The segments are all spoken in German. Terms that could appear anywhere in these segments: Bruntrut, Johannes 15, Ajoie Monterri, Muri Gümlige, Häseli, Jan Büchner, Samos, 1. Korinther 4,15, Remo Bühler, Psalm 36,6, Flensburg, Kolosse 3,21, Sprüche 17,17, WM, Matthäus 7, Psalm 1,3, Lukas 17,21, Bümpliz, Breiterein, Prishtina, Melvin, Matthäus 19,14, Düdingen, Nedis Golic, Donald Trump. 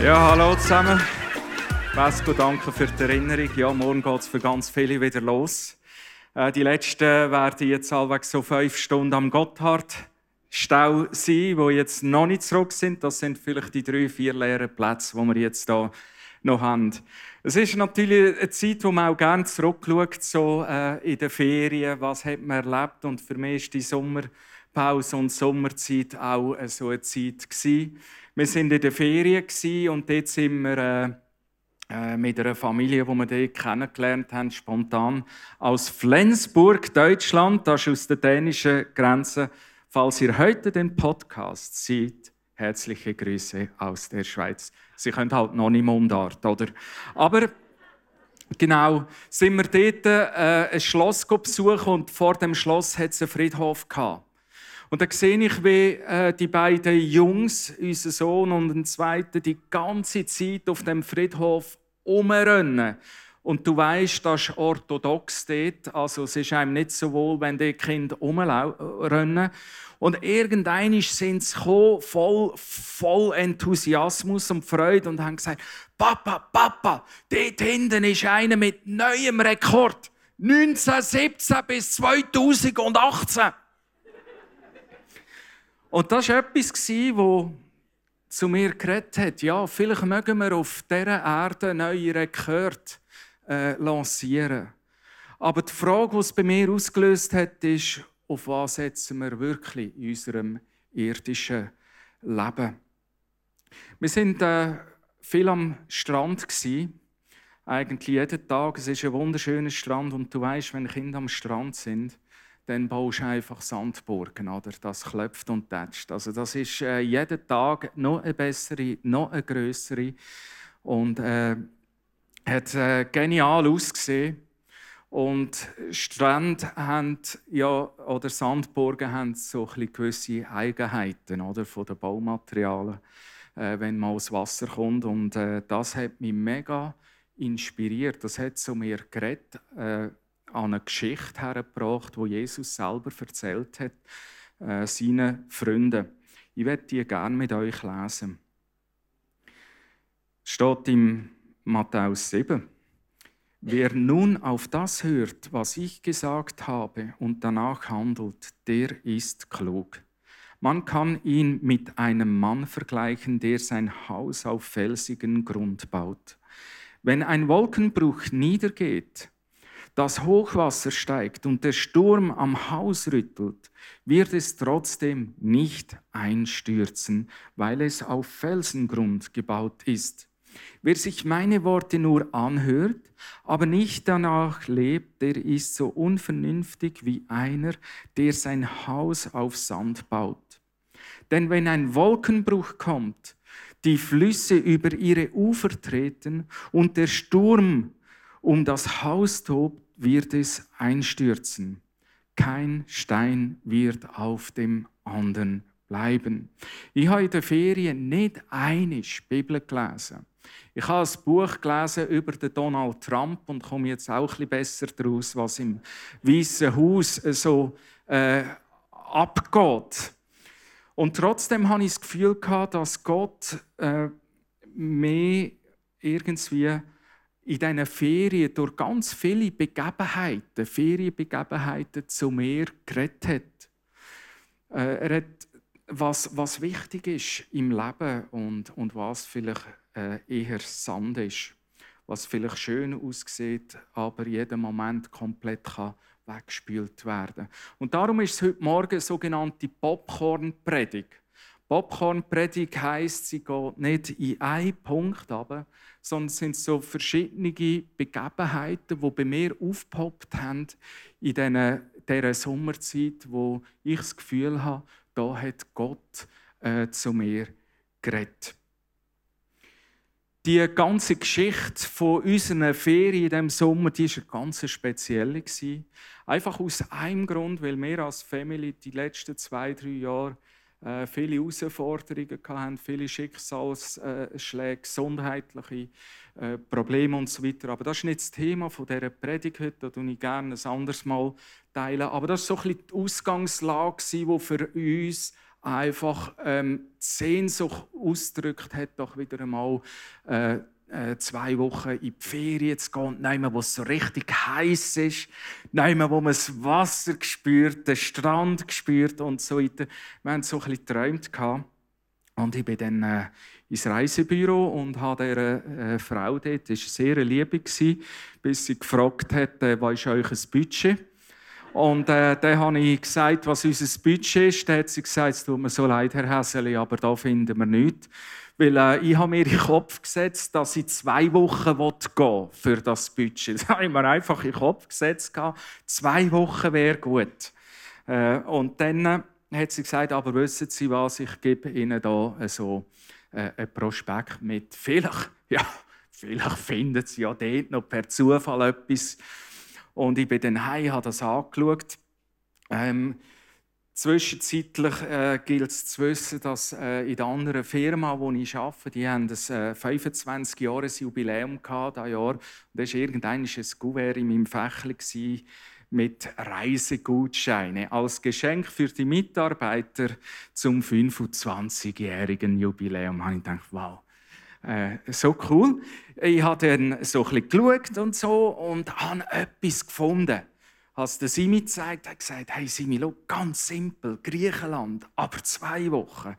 Ja, hallo zusammen. Besten danke für die Erinnerung. Ja, morgen geht es für ganz viele wieder los. Die letzten werden jetzt allwegs so 5 Stunden am Gotthard-Stau sein, die jetzt noch nicht zurück sind. Das sind vielleicht die 3-4 leeren Plätze, die wir jetzt hier noch haben. Es ist natürlich eine Zeit, wo man auch gerne zurückschaut, so in den Ferien, was hat man erlebt. Und für mich ist die Sommerpause und Sommerzeit auch so eine Zeit gewesen. Wir waren in der Ferien und dort sind wir mit einer Familie, die wir dort kennengelernt haben, spontan aus Flensburg, Deutschland, das ist aus der dänischen Grenze. Falls ihr heute den Podcast seht, herzliche Grüße aus der Schweiz. Sie können halt noch nicht Mundart, oder? Aber genau, sind wir dort ein Schloss besuchen und vor dem Schloss hatte es einen Friedhof gehabt. Und dann sehe ich, wie die beiden Jungs, unser Sohn und ein Zweiter, die ganze Zeit auf dem Friedhof rumrennen. Und du weisst, das ist orthodox dort. Also es ist einem nicht so wohl, wenn die Kinder rumrennen. Und irgendwann sind sie gekommen, voll Enthusiasmus und Freude und haben gesagt, Papa, dort hinten ist einer mit neuem Rekord. 1917 bis 2018. Und das war etwas, das zu mir geredet hat. Ja, vielleicht mögen wir auf dieser Erde neue Rekorde lancieren. Aber die Frage, die es bei mir ausgelöst hat, ist, auf was setzen wir wirklich in unserem irdischen Leben? Wir waren viel am Strand. Eigentlich jeden Tag. Es ist ein wunderschöner Strand. Und du weisst, wenn Kinder am Strand sind, dann baust du einfach Sandburgen, oder? Das klopft und tätscht. Also das ist jeden Tag noch eine bessere, noch eine grössere. Und hat genial ausgesehen. Und Strände haben, ja, oder Sandburgen haben so gewisse Eigenheiten, oder, von den Baumaterialien, wenn man aus Wasser kommt. Und das hat mich mega inspiriert. Das hat zu mir geredet. An eine Geschichte hergebracht, die Jesus selber erzählt hat, seinen Freunden. Ich werde die gerne mit euch lesen. Es steht im Matthäus 7. Wer nun auf das hört, was ich gesagt habe und danach handelt, der ist klug. Man kann ihn mit einem Mann vergleichen, der sein Haus auf felsigen Grund baut. Wenn ein Wolkenbruch niedergeht, das Hochwasser steigt und der Sturm am Haus rüttelt, wird es trotzdem nicht einstürzen, weil es auf Felsengrund gebaut ist. Wer sich meine Worte nur anhört, aber nicht danach lebt, der ist so unvernünftig wie einer, der sein Haus auf Sand baut. Denn wenn ein Wolkenbruch kommt, die Flüsse über ihre Ufer treten und der Sturm um das Haus tobt, wird es einstürzen. Kein Stein wird auf dem anderen bleiben. Ich habe in den Ferien nicht einmal Bibel gelesen. Ich habe ein Buch gelesen über Donald Trump und komme jetzt auch etwas besser daraus, was im Weißen Haus so abgeht. Und trotzdem hatte ich das Gefühl, dass Gott mehr irgendwie in diesen Ferien durch ganz viele Ferienbegebenheiten zu mir geredet hat. Er hat, was wichtig ist im Leben und was vielleicht eher Sand ist, was vielleicht schön aussieht, aber jeden Moment komplett kann weggespült werden. Und darum ist es heute Morgen sogenannte Popcorn-Predigt. Popcorn-Predigt heisst, sie geht nicht in einen Punkt runter, sondern es sind so verschiedene Begebenheiten, die bei mir aufgepoppt haben in dieser Sommerzeit, wo ich das Gefühl habe, da hat Gott zu mir geredet. Die ganze Geschichte von unseren Ferien in diesem Sommer, die war ganz speziell. Einfach aus einem Grund, weil wir als Family die letzten 2-3 Jahre viele Herausforderungen hatten, viele Schicksalsschläge, gesundheitliche Probleme usw. Aber das ist nicht das Thema dieser Predigt heute, das teile ich gerne ein anderes Mal. Aber das war so ein bisschen die Ausgangslage, die für uns einfach die Sehnsucht ausgedrückt hat, doch wieder einmal 2 Wochen in die Ferien zu gehen, nehmen, wo es so richtig heiß ist, nehmen, wo man das Wasser spürt, den Strand spürt und so weiter. Wir haben so ein bisschen geträumt und ich bin dann ins Reisebüro und habe dieser Frau dort, das war sehr lieb, bis sie gefragt hat, was ist euch ein Budget? Und dann habe ich gesagt, was unser Budget ist. Dann hat sie gesagt, es tut mir so leid, Herr Häseli, aber da finden wir nichts. Weil ich habe mir in den Kopf gesetzt, dass ich 2 Wochen gehen für das Budget. Das habe ich mir einfach in den Kopf gesetzt. 2 Wochen wäre gut. Und dann hat sie gesagt, aber wissen Sie was, ich gebe Ihnen da so einen Prospekt mit. Vielleicht finden Sie ja dort noch per Zufall etwas. Und ich bin dann heim, habe das angeschaut. Zwischenzeitlich gilt es zu wissen, dass in der anderen Firma, in der ich arbeite, die haben ein 25-Jahres-Jubiläum gehabt, dieses Jahr. Und da war irgendwann ein Kuvert in meinem Fächli mit Reisegutscheinen als Geschenk für die Mitarbeiter zum 25-jährigen Jubiläum. Da habe ich gedacht, wow. So cool. Ich habe dann so etwas geschaut und so und habe etwas gefunden. Als der Simi gezeigt hat, gesagt: Hey Simi, schau, ganz simpel, Griechenland, aber 2 Wochen.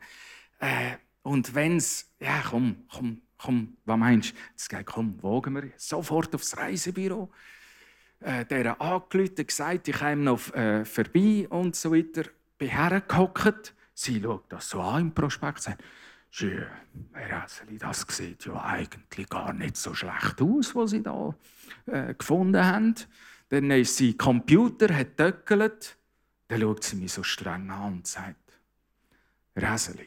Und wenn es. Ja, komm, was meinst du? Jetzt gesagt, komm, wagen wir sofort aufs Reisebüro. Der angerufen, gesagt, ich komme noch vorbei und so weiter. Bin hergehockt. Sie schaut das so an im Prospekt. Sagt, schön, Herr Häseli, das sieht ja eigentlich gar nicht so schlecht aus, was Sie da gefunden haben. Dann ist sie Computer, hat getöckelt. Dann schaut sie mich so streng an und sagt, Herr Häseli,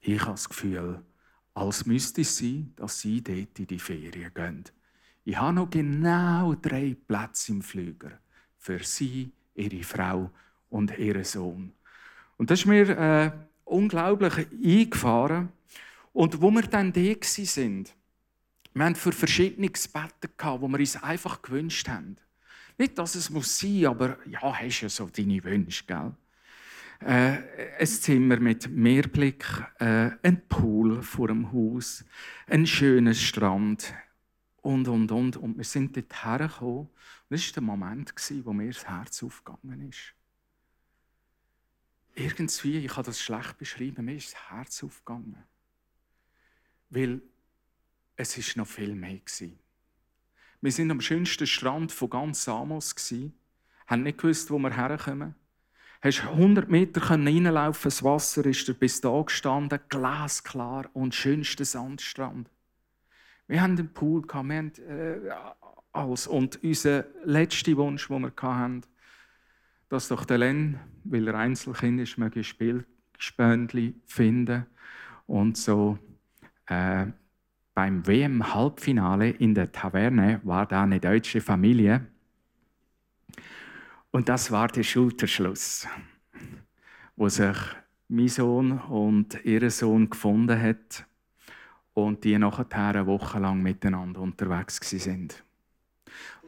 ich habe das Gefühl, als müsste es sein, dass Sie dort in die Ferien gehen. Ich habe noch genau 3 Plätze im Flüger für Sie, Ihre Frau und Ihren Sohn. Und das ist mir... unglaublich eingefahren. Und wo wir dann da waren, wir hatten für verschiedene Gebete, die wir uns einfach gewünscht haben. Nicht, dass es sein muss, aber ja, hast ja so deine Wünsche, gell? Ein Zimmer mit Meerblick, ein Pool vor dem Haus, ein schöner Strand und. Und wir sind dort hergekommen. Das war der Moment, wo mir das Herz aufgegangen ist. Irgendwie, ich kann das schlecht beschreiben, mir ist das Herz aufgegangen. Weil es war noch viel mehr. Wir waren am schönsten Strand von ganz Samos. Wir haben nicht gewusst, wo wir herkommen. Du konntest 100 Meter reinlaufen, das Wasser ist bis da gestanden, glasklar und schönster Sandstrand. Wir hatten einen Pool, wir hatten alles. Und unser letzter Wunsch, den wir hatten, dass doch der Len, weil er Einzelkind ist, möge Spielspöndchen finden und so. Beim WM-Halbfinale in der Taverne war da eine deutsche Familie und das war der Schulterschluss, wo sich mein Sohn und ihr Sohn gefunden hat und die nachher eine Woche lang miteinander unterwegs waren.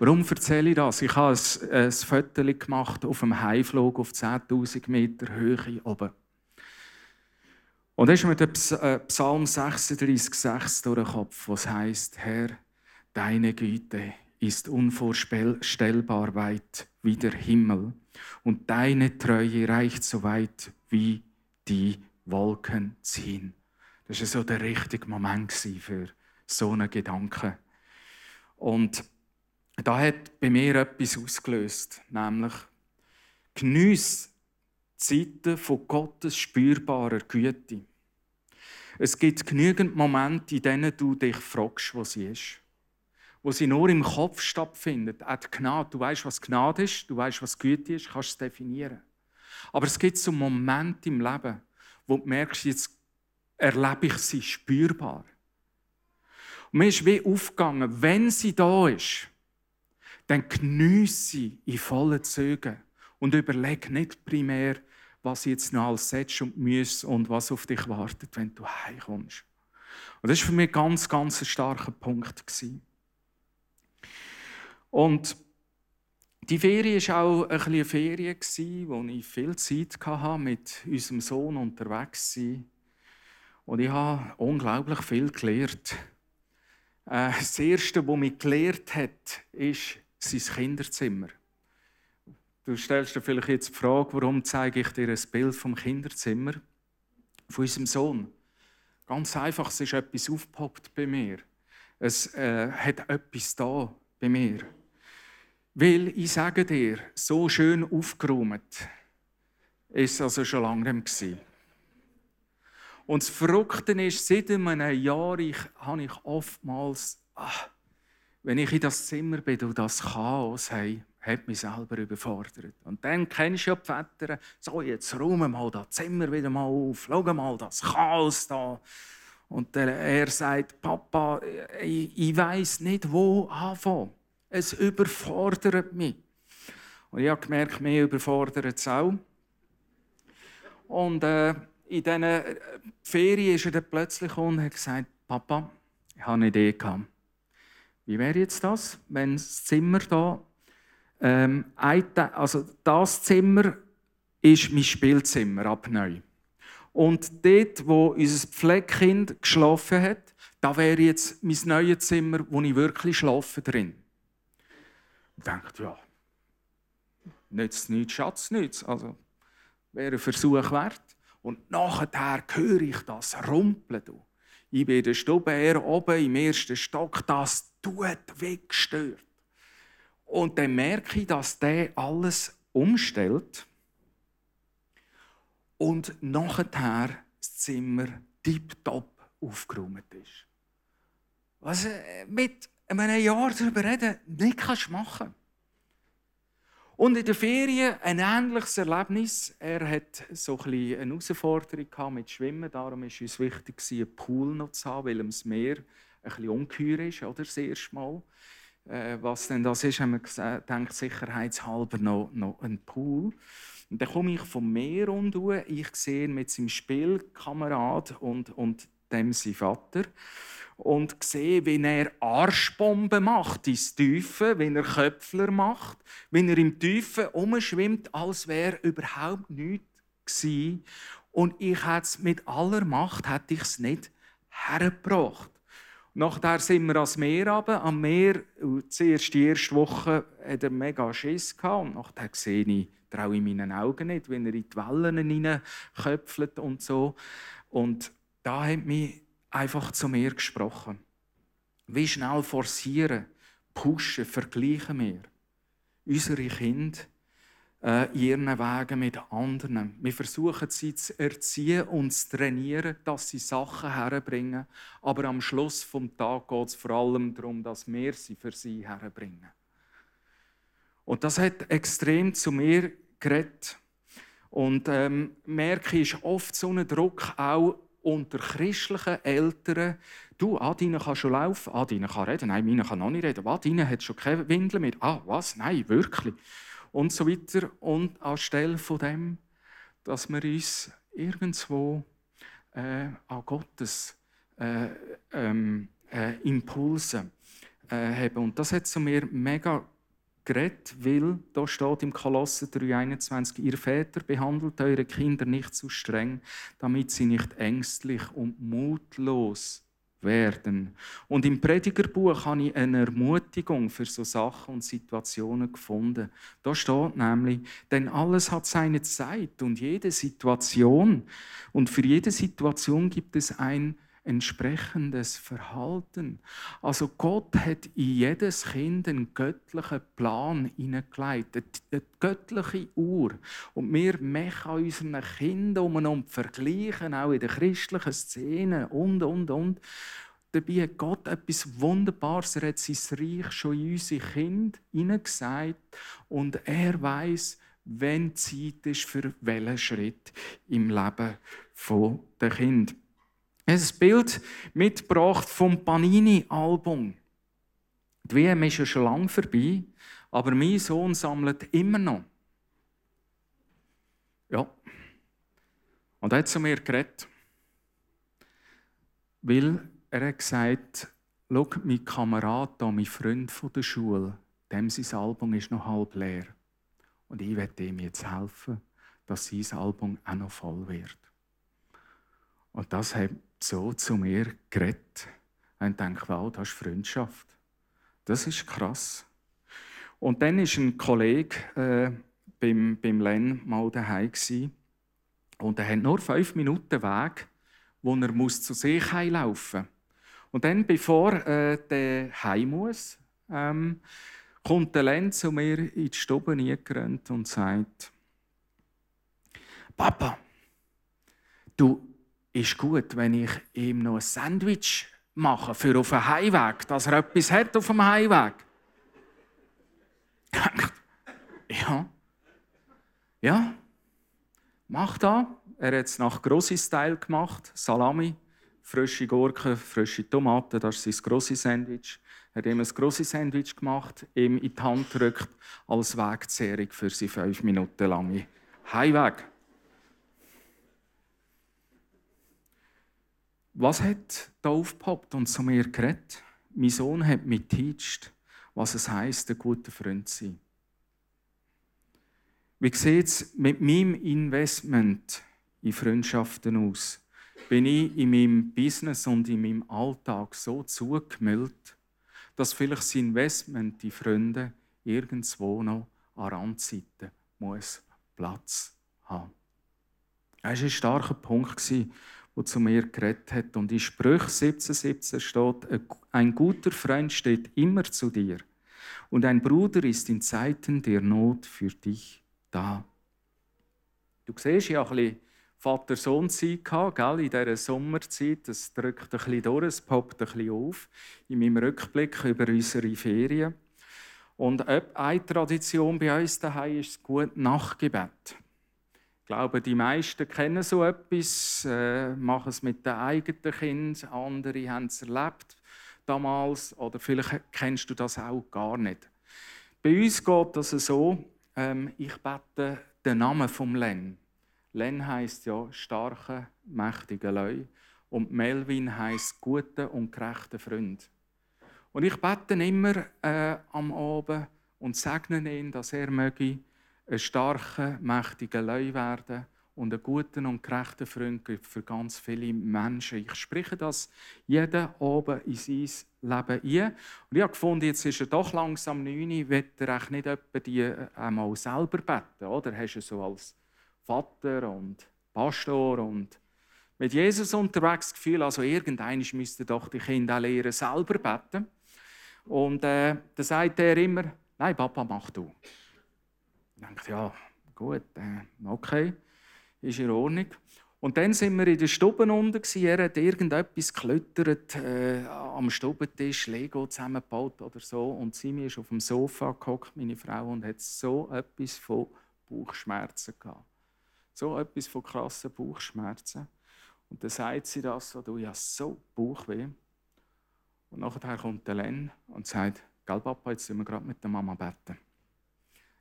Warum erzähle ich das? Ich habe ein Foto gemacht auf dem Heimflug auf 10'000 Meter Höhe oben. Und da ist mir der Psalm 36,6 durch den Kopf, was heisst, Herr, deine Güte ist unvorstellbar weit wie der Himmel und deine Treue reicht so weit, wie die Wolken ziehen. Das war so der richtige Moment für so einen Gedanken. Und da hat bei mir etwas ausgelöst, nämlich geniesse Zeiten von Gottes spürbarer Güte. Es gibt genügend Momente, in denen du dich fragst, wo sie ist. Wo sie nur im Kopf stattfindet. Auch die Gnade. Du weißt, was Gnade ist, du weißt, was Güte ist, kannst es definieren. Aber es gibt so Momente im Leben, wo du merkst, jetzt erlebe ich sie spürbar. Und mir ist wie aufgegangen, wenn sie da ist, dann geniesse sie in vollen Zügen und überleg nicht primär, was jetzt noch alles setzt und müsst und was auf dich wartet, wenn du heimkommst. Und das war für mich ein ganz, ganz starker Punkt. Und die Ferie war auch eine Ferie, in der ich viel Zeit hatte, mit unserem Sohn unterwegs zu sein. Und ich habe unglaublich viel gelernt. Das Erste, was mich gelehrt hat, ist sein Kinderzimmer. Du stellst dir vielleicht jetzt die Frage, warum zeige ich dir ein Bild vom Kinderzimmer von unserem Sohn? Ganz einfach, es ist etwas aufgepoppt bei mir. Es hat etwas da bei mir. Weil, ich sage dir, so schön aufgeräumt war es also schon lange nicht mehr. Und das Verrückte ist, seit einem Jahr habe ich oftmals, wenn ich in das Zimmer bin und das Chaos habe, hat mich selber überfordert. Und dann kennst du ja die Väter, so jetzt räumen mal das Zimmer wieder mal auf, schau mal das Chaos da. Und er sagt, Papa, ich weiss nicht, wo anfangen. Es überfordert mich. Und ich habe gemerkt, mich überfordert es auch. Und in diesen Ferien ist er dann plötzlich und hat gesagt, Papa, ich habe eine Idee gehabt. Wie wäre jetzt das, wenn das Zimmer da, also das Zimmer ist mein Spielzimmer ab neu. Und dort, wo unser Pflegekind geschlafen hat, da wäre jetzt mein neues Zimmer, wo ich wirklich schlafe drin. Ich dachte, ja, nichts, Schatz, nichts. Also, wäre ein Versuch wert. Und nachher höre ich das Rumpeln. Ich bin in der Stube, er oben im ersten Stock, das tut weggestört. Und dann merke ich, dass der alles umstellt. Und nachher das Zimmer tiptop aufgeräumt ist. Was mit einem Jahr darüber reden, nicht kannst du machen. Und in den Ferien ein ähnliches Erlebnis. Er hatte so eine Herausforderung mit Schwimmen. Darum war es wichtig, einen Pool noch zu haben, weil das Meer etwas ungeheuer ist, oder? Das erste Mal. Was denn das ist, haben wir gedacht, sicherheitshalber noch einen Pool. Und dann komme ich vom Meer runter. Ich sehe ihn mit seinem Spielkamerad und dem sein Vater. Und sehe, wie er Arschbomben macht ins Tiefe, wie er Köpfler macht, wie er im Tiefen rumschwimmt, als wäre überhaupt nichts gewesen. Und ich hätte es mit aller Macht nicht hergebracht. Nachher sind wir ans Meer runter. Am Meer, die erste Woche, hatte er mega Schiss. Und nachher sehe ich, traue ich meinen Augen nicht, wenn er in die Wellen hineinköpfelt und so. Und da hat mich einfach zu mir gesprochen. Wie schnell forcieren, pushen, vergleichen wir unsere Kinder ihren Wegen mit anderen. Wir versuchen sie zu erziehen und zu trainieren, dass sie Sachen herbringen. Aber am Schluss des Tages geht es vor allem darum, dass wir sie für sie herbringen. Und das hat extrem zu mir geredet. Und merke ich, ist oft so ein Druck auch unter christlichen Eltern. Du, Adine kann schon laufen, Adine kann reden, nein, meine kann noch nicht reden, Adine hat schon keine Windeln mit, was, nein, wirklich. Und so weiter. Und anstelle von dem, dass wir uns irgendwo an Gottes Impulse haben. Und das hat zu mir mega geredet, weil da steht im Kolosse 3,21, ihr Väter, behandelt eure Kinder nicht zu streng, damit sie nicht ängstlich und mutlos werden. Und im Predigerbuch habe ich eine Ermutigung für so Sachen und Situationen gefunden. Da steht nämlich, denn alles hat seine Zeit und jede Situation. Und für jede Situation gibt es ein entsprechendes Verhalten. Also Gott hat in jedes Kind einen göttlichen Plan hineingeleitet, eine göttliche Uhr. Und wir machen an unseren Kindern und vergleichen, auch in der christlichen Szene und. Dabei hat Gott etwas Wunderbares. Er hat sein Reich schon in unsere Kinder hineingesät und er weiss, wenn Zeit ist für welchen Schritt im Leben der Kinder. Er hat ein Bild mitgebracht vom Panini-Album. Die WM ist ja schon lange vorbei, aber mein Sohn sammelt immer noch. Ja. Und er hat zu mir geredet. Weil er hat gesagt, schau, mein Kamerad hier, mein Freund von der Schule, dem sein Album ist noch halb leer. Und ich werde ihm jetzt helfen, dass sein Album auch noch voll wird. Und das hat so zu mir geredet. Und ich dachte, wow, das ist Freundschaft. Das ist krass. Und dann war ein Kollege beim Len mal daheim gsi und er hat nur 5 Minuten Weg, wo er zu sich heimlaufen muss. Und dann, bevor der heim muss, kommt der Len zu mir in die Stube reingerannt und sagt, «Papa, du, ist gut, wenn ich ihm noch ein Sandwich mache für auf den Heimweg, dass er etwas hat auf dem Heimweg?» Ja, mach das. Er hat es nach Grossi-Style gemacht. Salami, frische Gurken, frische Tomaten, das ist sein Grossi-Sandwich. Er hat ihm ein Grossi-Sandwich gemacht, ihm in die Hand gedrückt, als Wegzehrung für seinen 5 Minuten langen Heimweg. Was hat da aufgepoppt und zu mir geredet? Mein Sohn hat mich geteacht, was es heisst, ein guter Freund zu sein. Wie sieht es mit meinem Investment in Freundschaften aus? Bin ich in meinem Business und in meinem Alltag so zugemüllt, dass vielleicht das Investment in Freunde irgendwo noch an Randseite muss Platz haben. Das war ein starker Punkt, der zu mir geredet hat. Und in Sprüche 17,17 steht, ein guter Freund steht immer zu dir und ein Bruder ist in Zeiten der Not für dich da. Du siehst, ich hatte ein bisschen Vater-Sohn-Zeit, gell, in dieser Sommerzeit. Es drückt ein bisschen durch, es poppt ein bisschen auf in meinem Rückblick über unsere Ferien. Und eine Tradition bei uns daheim ist das Gute-Nacht-Gebet. Ich glaube, die meisten kennen so etwas, machen es mit den eigenen Kindern, andere haben es erlebt damals, oder vielleicht kennst du das auch gar nicht. Bei uns geht das so, ich bete den Namen vom Len. Len heisst ja starke, mächtige Leute und Melvin heisst gute und gerechte Freund. Und ich bete immer am Abend und segne ihn, dass er möge ein starker, mächtiger Leu werden und einen guten und gerechten Freund für ganz viele Menschen. Ich spreche das jeden Abend in sein Leben ein. Und ich habe gefunden, jetzt ist er doch langsam 9, wird er auch nicht die einmal selber beten, oder? Hast du so als Vater und Pastor und mit Jesus unterwegs das Gefühl, also irgendwann müssten doch die Kinder auch lernen, selber beten. Und dann sagt er immer, nein, Papa, mach du. Ich dachte, ja, gut, okay, ist in Ordnung. Und dann waren wir in der Stube unten. Er hat irgendetwas geklöttert, am Stubentisch, Lego zusammengebaut oder so. Und Simi ist auf dem Sofa gehockt, meine Frau, und hat so etwas von Bauchschmerzen gehabt. So etwas von krassen Bauchschmerzen. Und dann sagt sie das so, du, ich habe so Bauchweh. Und nachher kommt der Len und sagt, gell Papa, jetzt sind wir gerade mit der Mama beten.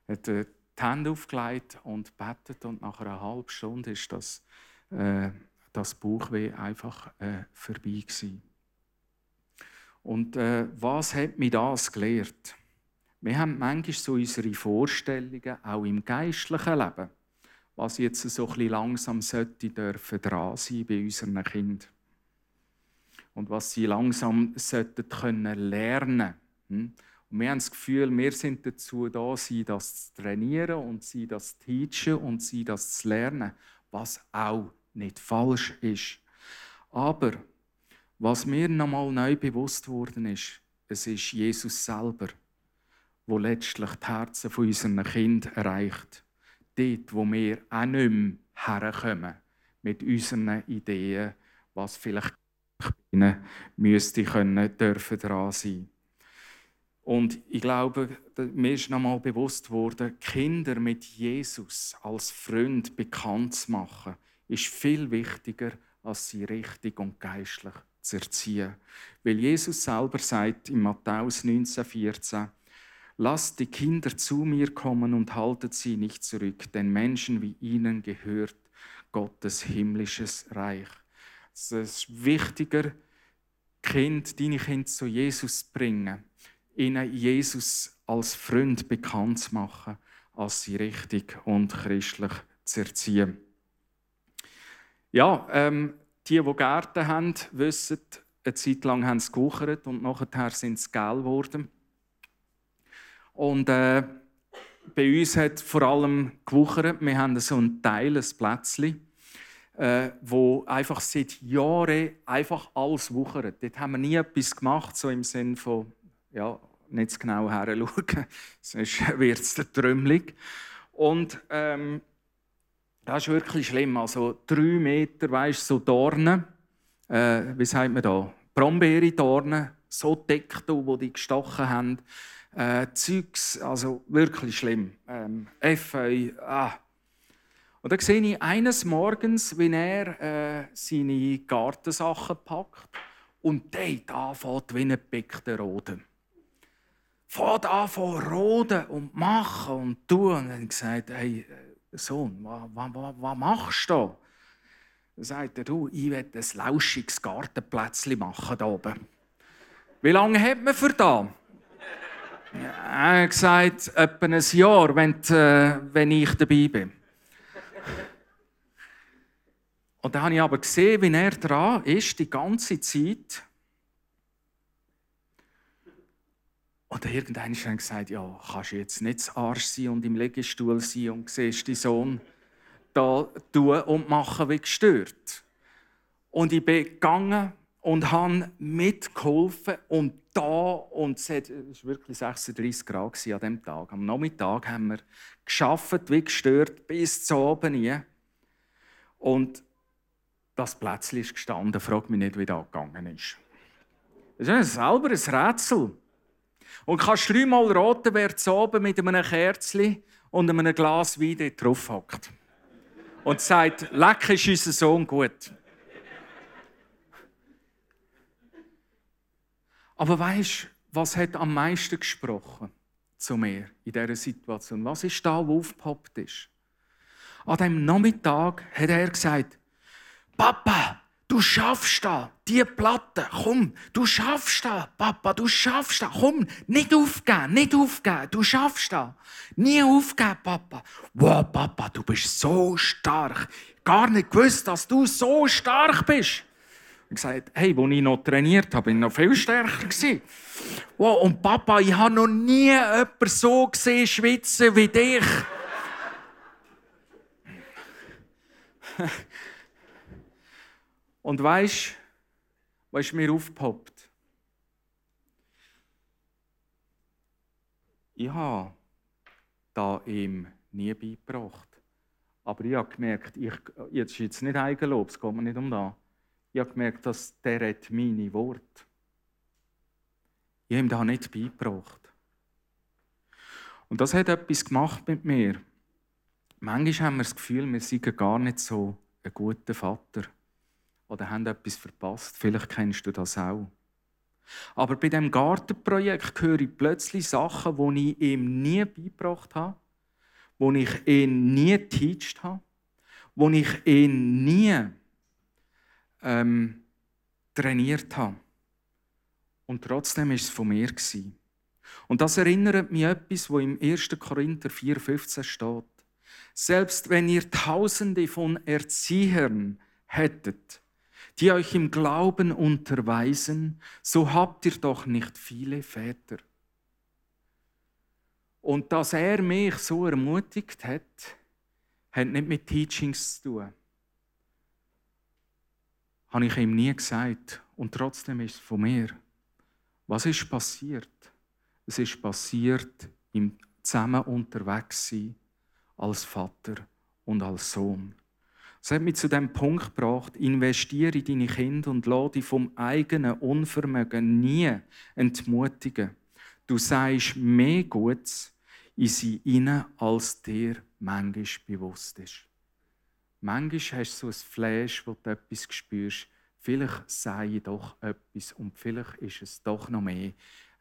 Er hat die Hände aufgelegt und betet und nach einer halben Stunde ist das Bauchweh einfach vorbei gewesen. Und was hat mir das gelehrt? Wir haben manchmal so unsere Vorstellungen, auch im geistlichen Leben, was jetzt so ein bisschen langsam dürfen dran sein bei unseren Kindern. Und was sie langsam lernen können. Und wir haben das Gefühl, wir sind dazu da, sie das zu trainieren und sie das zu teachen und sie das zu lernen, was auch nicht falsch ist. Aber Was mir nochmal neu bewusst worden ist, es ist Jesus selber, der letztlich die Herzen von unseren Kindern erreicht. Dort, wo wir auch nicht mehr herkommen mit unseren Ideen, was vielleicht ihnen müsste können, dürfen dran sein. Und ich glaube, mir ist nochmal bewusst worden, Kinder mit Jesus als Freund bekannt zu machen, ist viel wichtiger, als sie richtig und geistlich zu erziehen. Weil Jesus selber sagt in Matthäus 19,14: Lasst die Kinder zu mir kommen und haltet sie nicht zurück, denn Menschen wie ihnen gehört Gottes himmlisches Reich. Es ist wichtiger, deine Kinder zu Jesus zu bringen, ihnen Jesus als Freund bekannt zu machen, als sie richtig und christlich zu erziehen. Ja, die Gärten haben, wissen, eine Zeit lang haben sie gekuchert und nachher sind sie gelb geworden. Und bei uns hat vor allem gewuchert. Wir haben so ein Teil, ein Plätzchen, wo einfach seit Jahren einfach alles wuchert. Dort haben wir nie etwas gemacht, so im Sinne von, ja, nicht zu genau hinschauen, sonst wird es der Trümmelig. Und das ist wirklich schlimm. Also 3 Meter, weißt, so Dornen, wie sagt man da? Brombeere-Dornen, so dick, wo die gestochen haben. Zeugs, also wirklich schlimm. Und dann sehe ich eines Morgens, wie er seine Gartensachen packt und dort anfängt wie ein Becken roden. Fährt anfangen roden und machen und tun. Und dann gesagt, hey Sohn, was machst du? Dann sagt er, du, ich will ein lauschiges Gartenplätzchen machen da oben. Wie lange hat man für das? Er hat gesagt, etwa ein Jahr, wenn ich dabei bin. Und dann habe ich aber gesehen, wie er dran ist, die ganze Zeit. Und irgendwann hat er gesagt, ja, kannst du jetzt nicht zu Arsch sein und im Liegestuhl sein und siehst deinen Sohn da tun und machen wie gestört. Und ich bin gegangen und habe mitgeholfen und da, und es war wirklich 36 Grad an diesem Tag. Am Nachmittag haben wir gearbeitet wie gestört, bis zu oben hin. Und das Plätzchen ist gestanden, frag mich nicht, wie das gegangen ist. Das ist selber ein Rätsel. Und kannst 3-mal raten, wer zu oben mit einem Kerzchen und einem Glas Wein dort draufhackt. Und sagt, leck, ist unser Sohn gut. Aber weisst du, was hat am meisten gesprochen zu mir in dieser Situation? Was ist da, was aufgepoppt ist? An diesem Nachmittag hat er gesagt, Papa, du schaffst das, diese Platte, komm, du schaffst das, Papa, du schaffst das, komm, nicht aufgeben, du schaffst das, nie aufgeben, Papa. Wow, Papa, du bist so stark, gar nicht gewusst, dass du so stark bist. Ich gesagt, hey, als ich noch trainiert habe, war ich noch viel stärker. Wow, und Papa, ich habe noch nie jemanden so gesehen schwitzen wie dich. Und weisst du, was ist mir aufgepoppt? Ich habe da ihm nie beigebracht. Aber ich habe gemerkt, jetzt ist jetzt nicht Eigenlob, es geht mir nicht um das. Ich habe gemerkt, dass der meine Worte hat. Ich habe ihm das nicht beigebracht. Und das hat etwas gemacht mit mir. Manchmal haben wir das Gefühl, wir seien gar nicht so ein guter Vater. Oder haben etwas verpasst. Vielleicht kennst du das auch. Aber bei diesem Gartenprojekt höre ich plötzlich Sachen, die ich ihm nie beigebracht habe, die ich ihn nie geteacht habe, die ich ihn nie trainiert habe. Und trotzdem war es von mir. Und das erinnert mich an etwas, was im 1. Korinther 4,15 steht. Selbst wenn ihr Tausende von Erziehern hättet, die euch im Glauben unterweisen, so habt ihr doch nicht viele Väter. Und dass er mich so ermutigt hat, hat nicht mit Teachings zu tun. Habe ich ihm nie gesagt und trotzdem ist es von mir. Was ist passiert? Es ist passiert im Zusammen unterwegs sein als Vater und als Sohn. Das hat mich zu dem Punkt gebracht, investiere in deine Kinder und lass dich vom eigenen Unvermögen nie entmutigen. Du sagst mehr Gutes in sie hinein, als dir manchmal bewusst ist. Manchmal hast du so ein Flash, wo du etwas spürst. Vielleicht sei ich doch etwas und vielleicht ist es doch noch mehr,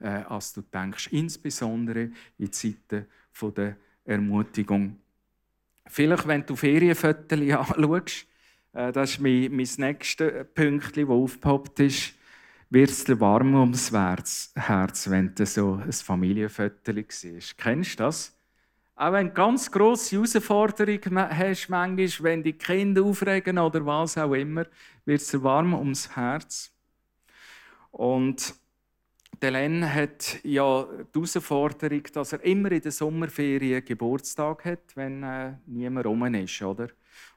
als du denkst. Insbesondere in Zeiten der Ermutigung. Vielleicht, wenn du Ferienfotos anschaust, das ist mein nächstes Pünktchen, das aufgepoppt ist, wird es dir warm ums Herz, wenn du so ein Familienfoto siehst. Kennst du das? Auch wenn du ganz grosse Herausforderungen hast, manchmal, wenn die Kinder aufregen oder was auch immer, wird es dir warm ums Herz. Und Len hat ja die Herausforderung, dass er immer in der Sommerferien Geburtstag hat, wenn niemand rum ist. Oder? Und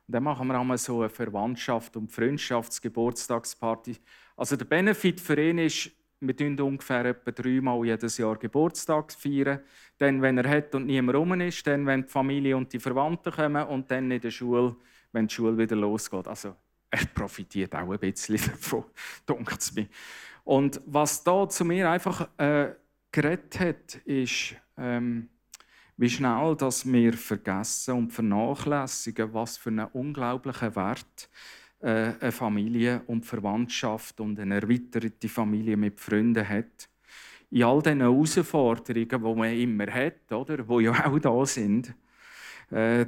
dann machen wir einmal so eine Verwandtschaft- und Freundschaftsgeburtstagsparty. Also der Benefit für ihn ist, wir feiern ungefähr etwa 3-mal jedes Jahr Geburtstag. Dann, wenn er hat und niemand rum ist, dann, wenn die Familie und die Verwandten kommen und dann in der Schule, wenn die Schule wieder losgeht. Also er profitiert auch ein bisschen davon, denkt es mir. Und was da zu mir einfach geredet hat, ist, wie schnell dass wir vergessen und vernachlässigen, was für einen unglaublichen Wert eine Familie und Verwandtschaft und eine erweiterte Familie mit Freunden hat. In all diesen Herausforderungen, die man immer hat, oder, die ja auch da sind,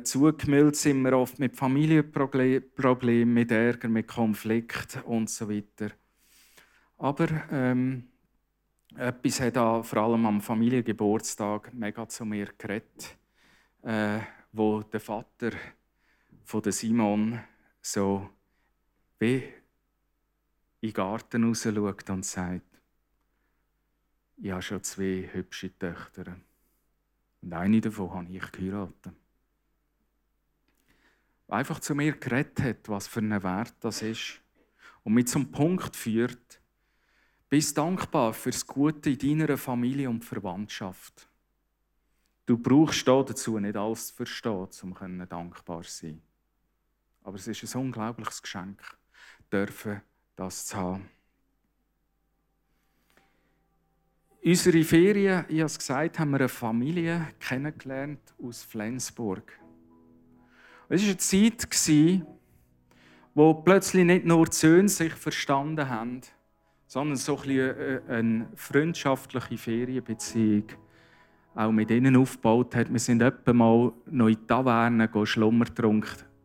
zugemüllt sind wir oft mit Familienproblemen, mit Ärger, mit Konflikten usw. Aber etwas hat da, vor allem am Familiengeburtstag, mega zu mir geredet, wo der Vater von Simon so wie in den Garten raus schaut und sagt: Ich habe schon 2 hübsche Töchter und eine davon habe ich geheiratet. Einfach zu mir geredet hat, was für einen Wert das ist und mich zum Punkt führt: Bist dankbar für das Gute in deiner Familie und Verwandtschaft. Du brauchst dazu nicht alles zu verstehen, um dankbar zu sein. Aber es ist ein unglaubliches Geschenk, dürfen das zu haben. Unsere Ferien, ich habe es gesagt, haben wir eine Familie kennengelernt aus Flensburg. Es war eine Zeit, in der plötzlich nicht nur die Söhne sich verstanden haben, sondern so eine freundschaftliche Ferienbeziehung auch mit ihnen aufgebaut hat. Wir sind etwa mal noch in die Taverne Schlummer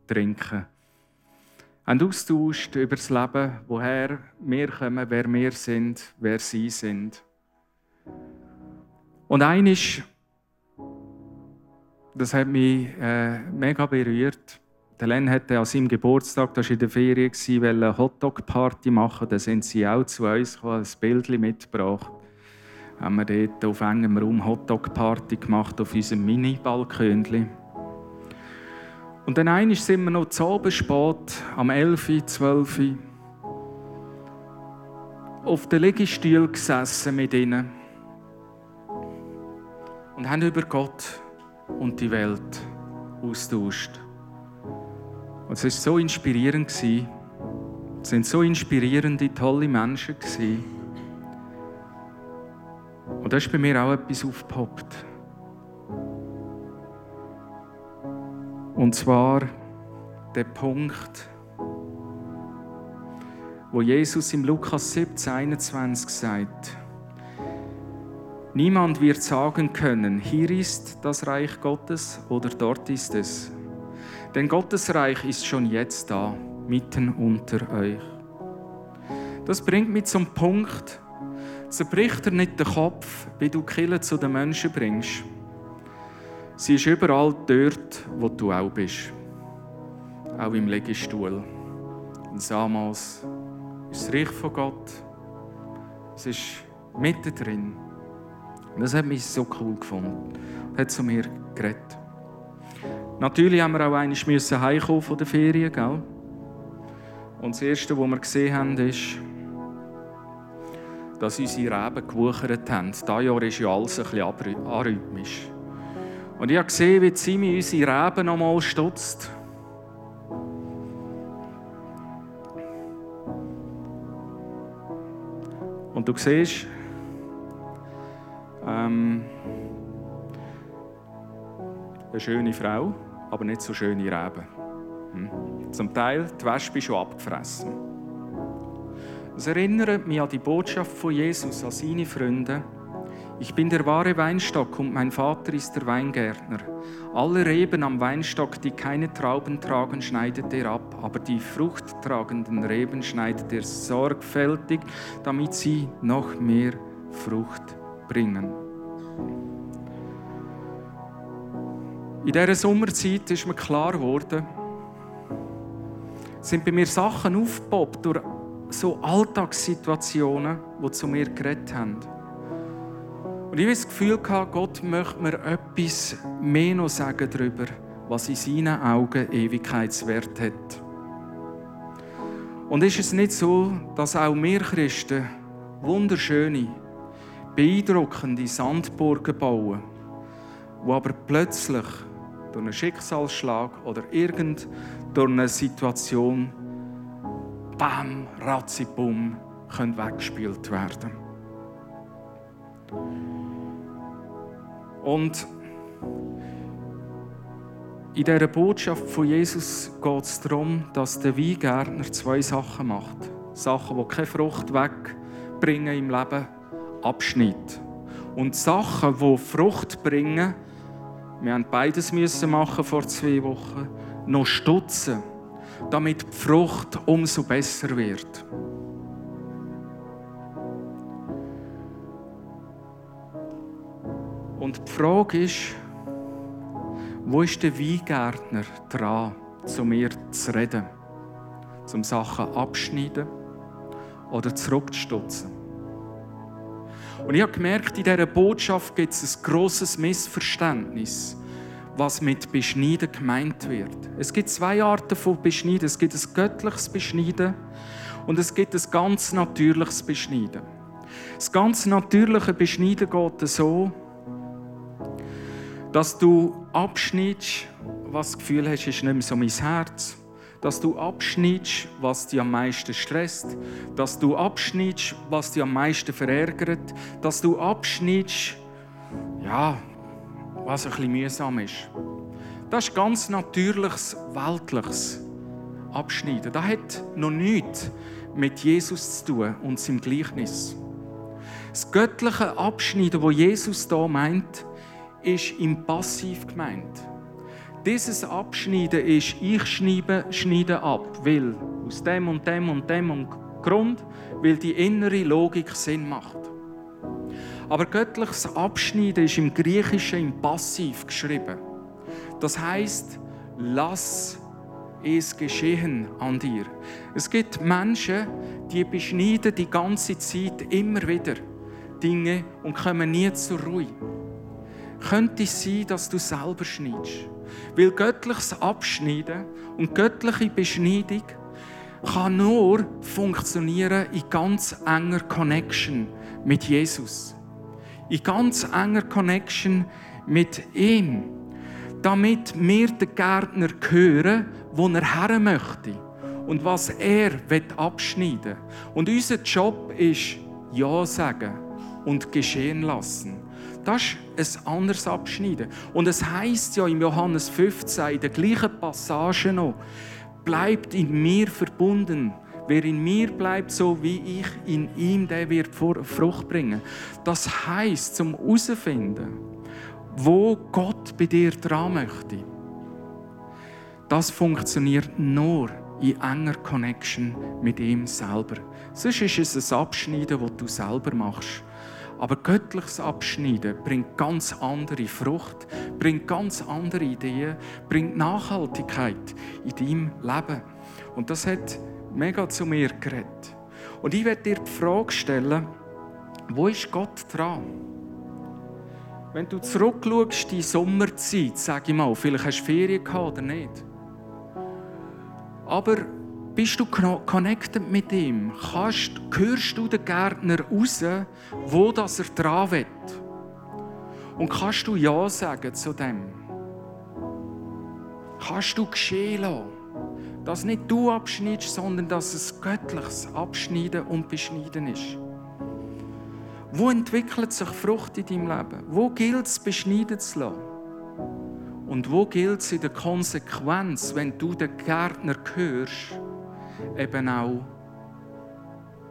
trinken. Haben austauscht über das Leben, woher wir kommen, wer wir sind, wer sie sind. Und einmal, das hat mich mega berührt, Len hatte an seinem Geburtstag, das war in der Ferien, eine Hotdog-Party machen. Da sind sie auch zu uns gekommen, ein Bild mitgebracht. Haben wir dort auf engem Raum Hotdog-Party gemacht, auf unserem Mini-Balkönchen. Und dann einmal sind wir noch zu oben spät, am 11, 12 Uhr, auf dem Liegestuhl gesessen mit ihnen und haben über Gott und die Welt austauscht. Und es war so inspirierend. Es waren so inspirierende, tolle Menschen. Und da ist bei mir auch etwas aufgepoppt. Und zwar der Punkt, wo Jesus im Lukas 17,21 sagt: Niemand wird sagen können, hier ist das Reich Gottes oder dort ist es. Denn Gottes Reich ist schon jetzt da, mitten unter euch. Das bringt mich zum Punkt: Zerbrich dir nicht den Kopf, wie du Kirche zu den Menschen bringst. Sie ist überall dort, wo du auch bist. Auch im Liegestuhl. In Samos ist das Reich von Gott. Es ist mittendrin. Das hat mich so cool gefunden. Das hat zu mir geredet. Natürlich haben wir auch einmal heimkommen von der Ferien, gell? Und das Erste, was wir gesehen haben, ist, dass unsere Reben gewuchert haben. Dieses Jahr ist ja alles ein bisschen arrhythmisch. Und ich habe gesehen, wie Simi unsere Reben noch mal stutzt. Und du siehst, eine schöne Frau, aber nicht so schöne Reben. Zum Teil die Wespe schon abgefressen. Das erinnert mich an die Botschaft von Jesus an seine Freunde. Ich bin der wahre Weinstock und mein Vater ist der Weingärtner. Alle Reben am Weinstock, die keine Trauben tragen, schneidet er ab, aber die fruchttragenden Reben schneidet er sorgfältig, damit sie noch mehr Frucht bringen. In dieser Sommerzeit ist mir klar geworden, sind bei mir Sachen aufgepoppt durch so Alltagssituationen, die zu mir geredet haben. Und ich hatte das Gefühl, Gott möchte mir etwas mehr noch sagen darüber, was in seinen Augen Ewigkeitswert hat. Und ist es nicht so, dass auch wir Christen wunderschöne, beeindruckende Sandburgen bauen, die aber plötzlich durch einen Schicksalsschlag oder irgendeine Situation bam, ratzibum, können weggespült werden. Und in dieser Botschaft von Jesus geht es darum, dass der Weingärtner zwei Sachen macht. Sachen, die keine Frucht wegbringen im Leben, abschneidet. Und Sachen, die Frucht bringen, wir mussten beides machen vor 2 Wochen, noch stutzen, damit die Frucht umso besser wird. Und die Frage ist, wo ist der Weingärtner dran, zu mir zu reden, zum Sachen abschneiden oder zurückzustutzen? Und ich habe gemerkt, in dieser Botschaft gibt es ein grosses Missverständnis, was mit Beschneiden gemeint wird. Es gibt 2 Arten von Beschneiden. Es gibt ein göttliches Beschneiden und es gibt ein ganz natürliches Beschneiden. Das ganz natürliche Beschneiden geht so, dass du abschneidest, was das Gefühl hast, ist nicht mehr so mein Herz. Dass du abschneidest, was dich am meisten stresst. Dass du abschneidest, was dich am meisten verärgert. Dass du abschneidest, ja, was ein bisschen mühsam ist. Das ist ganz natürliches, weltliches Abschneiden. Das hat noch nichts mit Jesus zu tun und seinem Gleichnis. Das göttliche Abschneiden, das Jesus hier meint, ist im Passiv gemeint. Dieses Abschneiden ist, ich schneide ab, weil aus dem und dem und dem Grund, weil die innere Logik Sinn macht. Aber göttliches Abschneiden ist im Griechischen im Passiv geschrieben. Das heisst, lass es geschehen an dir. Es gibt Menschen, die beschneiden die ganze Zeit immer wieder Dinge und kommen nie zur Ruhe. Könnte es sein, dass du selber schneidest? Weil göttliches Abschneiden und göttliche Beschneidung kann nur funktionieren in ganz enger Connection mit Jesus. In ganz enger Connection mit ihm. Damit wir den Gärtner hören, wo er her möchte und was er abschneiden will. Und unser Job ist, Ja sagen und geschehen lassen. Das ist ein anderes Abschneiden. Und es heisst ja in Johannes 15, in der gleichen Passage noch, bleibt in mir verbunden. Wer in mir bleibt, so wie ich in ihm, der wird Frucht bringen. Das heisst, zum herauszufinden, wo Gott bei dir dran möchte, das funktioniert nur in enger Connection mit ihm selber. Sonst ist es ein Abschneiden, das du selber machst. Aber göttliches Abschneiden bringt ganz andere Frucht, bringt ganz andere Ideen, bringt Nachhaltigkeit in deinem Leben. Und das hat mega zu mir geredet. Und ich werde dir die Frage stellen, wo ist Gott dran? Wenn du zurückschaust in die Sommerzeit, sage ich mal, vielleicht hast du Ferien gehabt oder nicht. Aber Bist du connected mit ihm? Hörst du den Gärtner raus, wo das er dran will? Und kannst du Ja sagen zu dem? Kannst du geschehen lassen, dass nicht du abschneidest, sondern dass es göttliches Abschneiden und Beschneiden ist? Wo entwickelt sich Frucht in deinem Leben? Wo gilt es, beschneiden zu lassen? Und wo gilt es in der Konsequenz, wenn du den Gärtner hörst, eben auch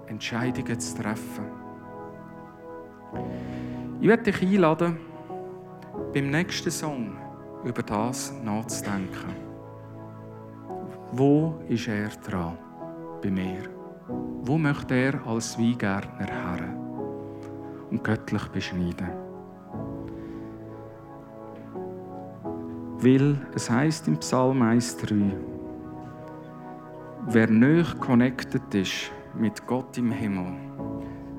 Entscheidungen zu treffen? Ich werde dich einladen, beim nächsten Song über das nachzudenken. Wo ist er dran bei mir? Wo möchte er als Weingärtner her und göttlich beschneiden? Weil es heisst im Psalm 1,3, wer nöch connected ist mit Gott im Himmel,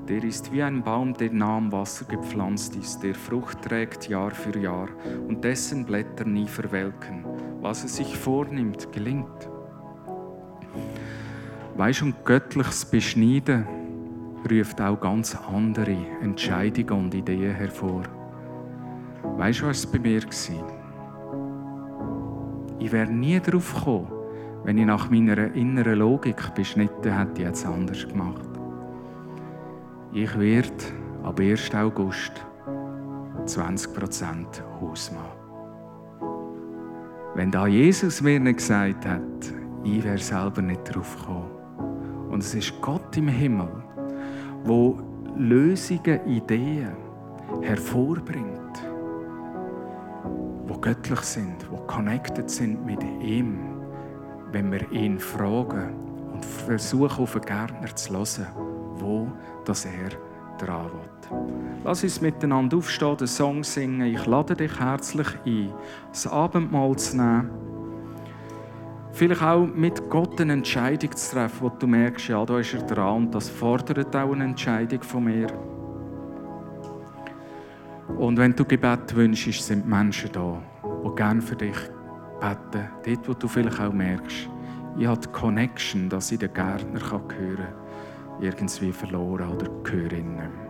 der ist wie ein Baum, der nah am Wasser gepflanzt ist, der Frucht trägt Jahr für Jahr und dessen Blätter nie verwelken. Was er sich vornimmt, gelingt. Weisst du, göttliches Beschneiden ruft auch ganz andere Entscheidungen und Ideen hervor. Weisst du, was es bei mir war? Ich wäre nie darauf gekommen, wenn ich nach meiner inneren Logik beschnitten hätte, jetzt anders gemacht. Ich werde ab 1. August 20% Hausmann. Wenn da Jesus mir nicht gesagt hat, ich wäre selber nicht drauf gekommen. Und es ist Gott im Himmel, der Lösungen, Ideen hervorbringt, die göttlich sind, die connected sind mit ihm, wenn wir ihn fragen und versuchen, auf den Gärtner zu hören, wo das er dran will. Lass uns miteinander aufstehen, den Song singen. Ich lade dich herzlich ein, das Abendmahl zu nehmen. Vielleicht auch mit Gott eine Entscheidung zu treffen, wo du merkst, ja, da ist er dran und das fordert auch eine Entscheidung von mir. Und wenn du Gebet wünschst, sind Menschen da, die gerne für dich beten. Dort, wo du vielleicht auch merkst, ich habe die Connection, dass ich den Gärtner hören kann, irgendwie verloren oder gehöre ich nicht mehr.